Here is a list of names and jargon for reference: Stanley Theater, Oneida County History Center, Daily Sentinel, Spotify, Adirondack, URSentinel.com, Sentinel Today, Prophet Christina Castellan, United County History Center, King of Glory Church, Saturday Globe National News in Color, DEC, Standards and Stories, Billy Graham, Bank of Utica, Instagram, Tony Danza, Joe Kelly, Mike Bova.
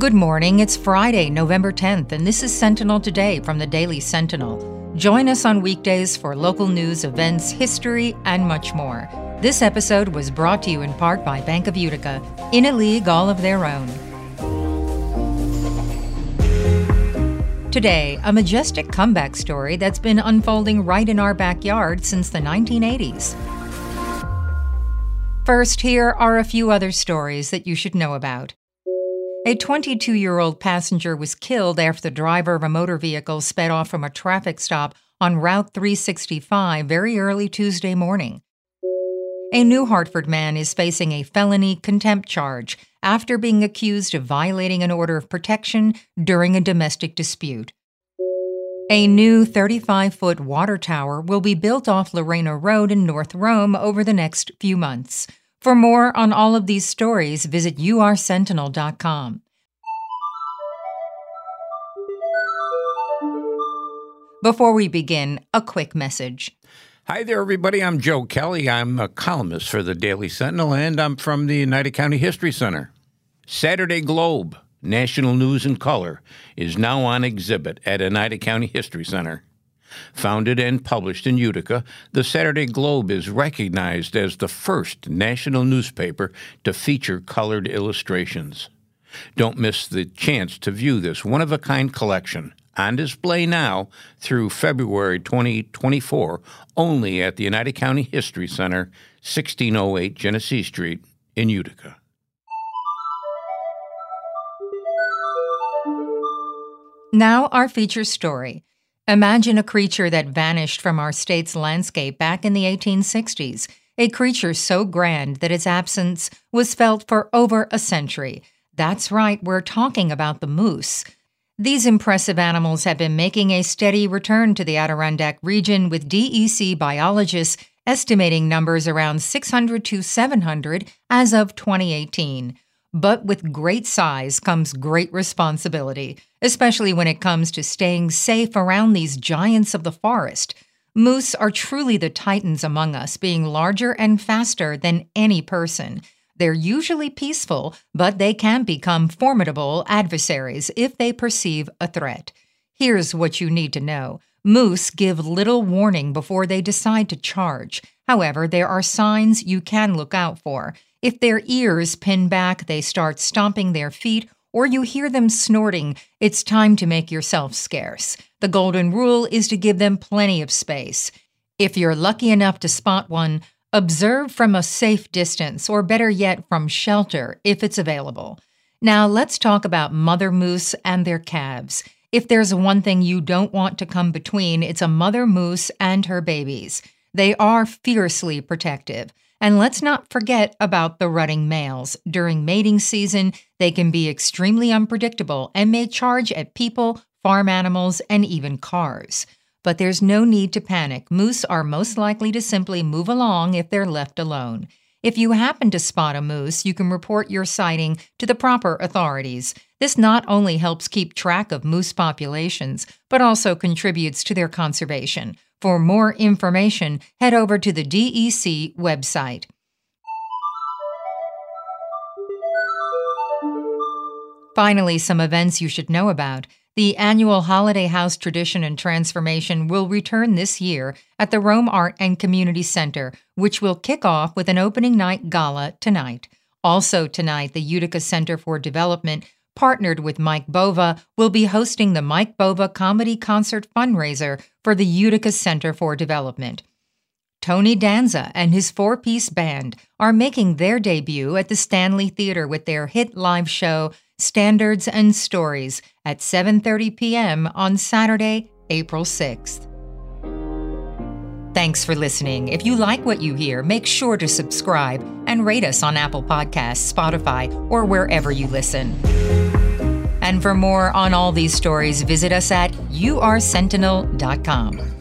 Good morning, it's Friday, November 10th, and this is Sentinel Today from the Daily Sentinel. Join us on weekdays for local news, events, history, and much more. This episode was brought to you in part by Bank of Utica, in a league all of their own. Today, a majestic comeback story that's been unfolding right in our backyard since the 1980s. First, here are a few other stories that you should know about. A 22-year-old passenger was killed after the driver of a motor vehicle sped off from a traffic stop on Route 365 very early Tuesday morning. A New Hartford man is facing a felony contempt charge after being accused of violating an order of protection during a domestic dispute. A new 35-foot water tower will be built off Lorena Road in North Rome over the next few months. For more on all of these stories, visit URSentinel.com. Before we begin, a quick message. Hi there, everybody. I'm Joe Kelly. I'm a columnist for the Daily Sentinel, and I'm from the United County History Center. Saturday Globe National News in Color is now on exhibit at Oneida County History Center. Founded and published in Utica, the Saturday Globe is recognized as the first national newspaper to feature colored illustrations. Don't miss the chance to view this one-of-a-kind collection on display now through February 2024, only at the United County History Center, 1608 Genesee Street in Utica. Now our feature story. Imagine a creature that vanished from our state's landscape back in the 1860s, a creature so grand that its absence was felt for over a century. That's right, we're talking about the moose. These impressive animals have been making a steady return to the Adirondack region, with DEC biologists estimating numbers around 600 to 700 as of 2018. But with great size comes great responsibility, especially when it comes to staying safe around these giants of the forest. Moose are truly the titans among us, being larger and faster than any person. They're usually peaceful, but they can become formidable adversaries if they perceive a threat. Here's what you need to know. Moose give little warning before they decide to charge. However, there are signs you can look out for. If their ears pin back, they start stomping their feet, or you hear them snorting, it's time to make yourself scarce. The golden rule is to give them plenty of space. If you're lucky enough to spot one, observe from a safe distance, or better yet, from shelter, if it's available. Now let's talk about mother moose and their calves. If there's one thing you don't want to come between, it's a mother moose and her babies. They are fiercely protective. And let's not forget about the rutting males. During mating season, they can be extremely unpredictable and may charge at people, farm animals, and even cars. But there's no need to panic. Moose are most likely to simply move along if they're left alone. If you happen to spot a moose, you can report your sighting to the proper authorities. This not only helps keep track of moose populations, but also contributes to their conservation. For more information, head over to the DEC website. Finally, some events you should know about. The annual Holiday House Tradition and Transformation will return this year at the Rome Art and Community Center, which will kick off with an opening night gala tonight. Also tonight, the Utica Center for Development, partnered with Mike Bova, will be hosting the Mike Bova Comedy Concert fundraiser for the Utica Center for Development. Tony Danza and his four-piece band are making their debut at the Stanley Theater with their hit live show, Standards and Stories, at 7:30 p.m. on Saturday, April 6th. Thanks for listening. If you like what you hear, make sure to subscribe and rate us on Apple Podcasts, Spotify, or wherever you listen. And for more on all these stories, visit us at URSentinel.com.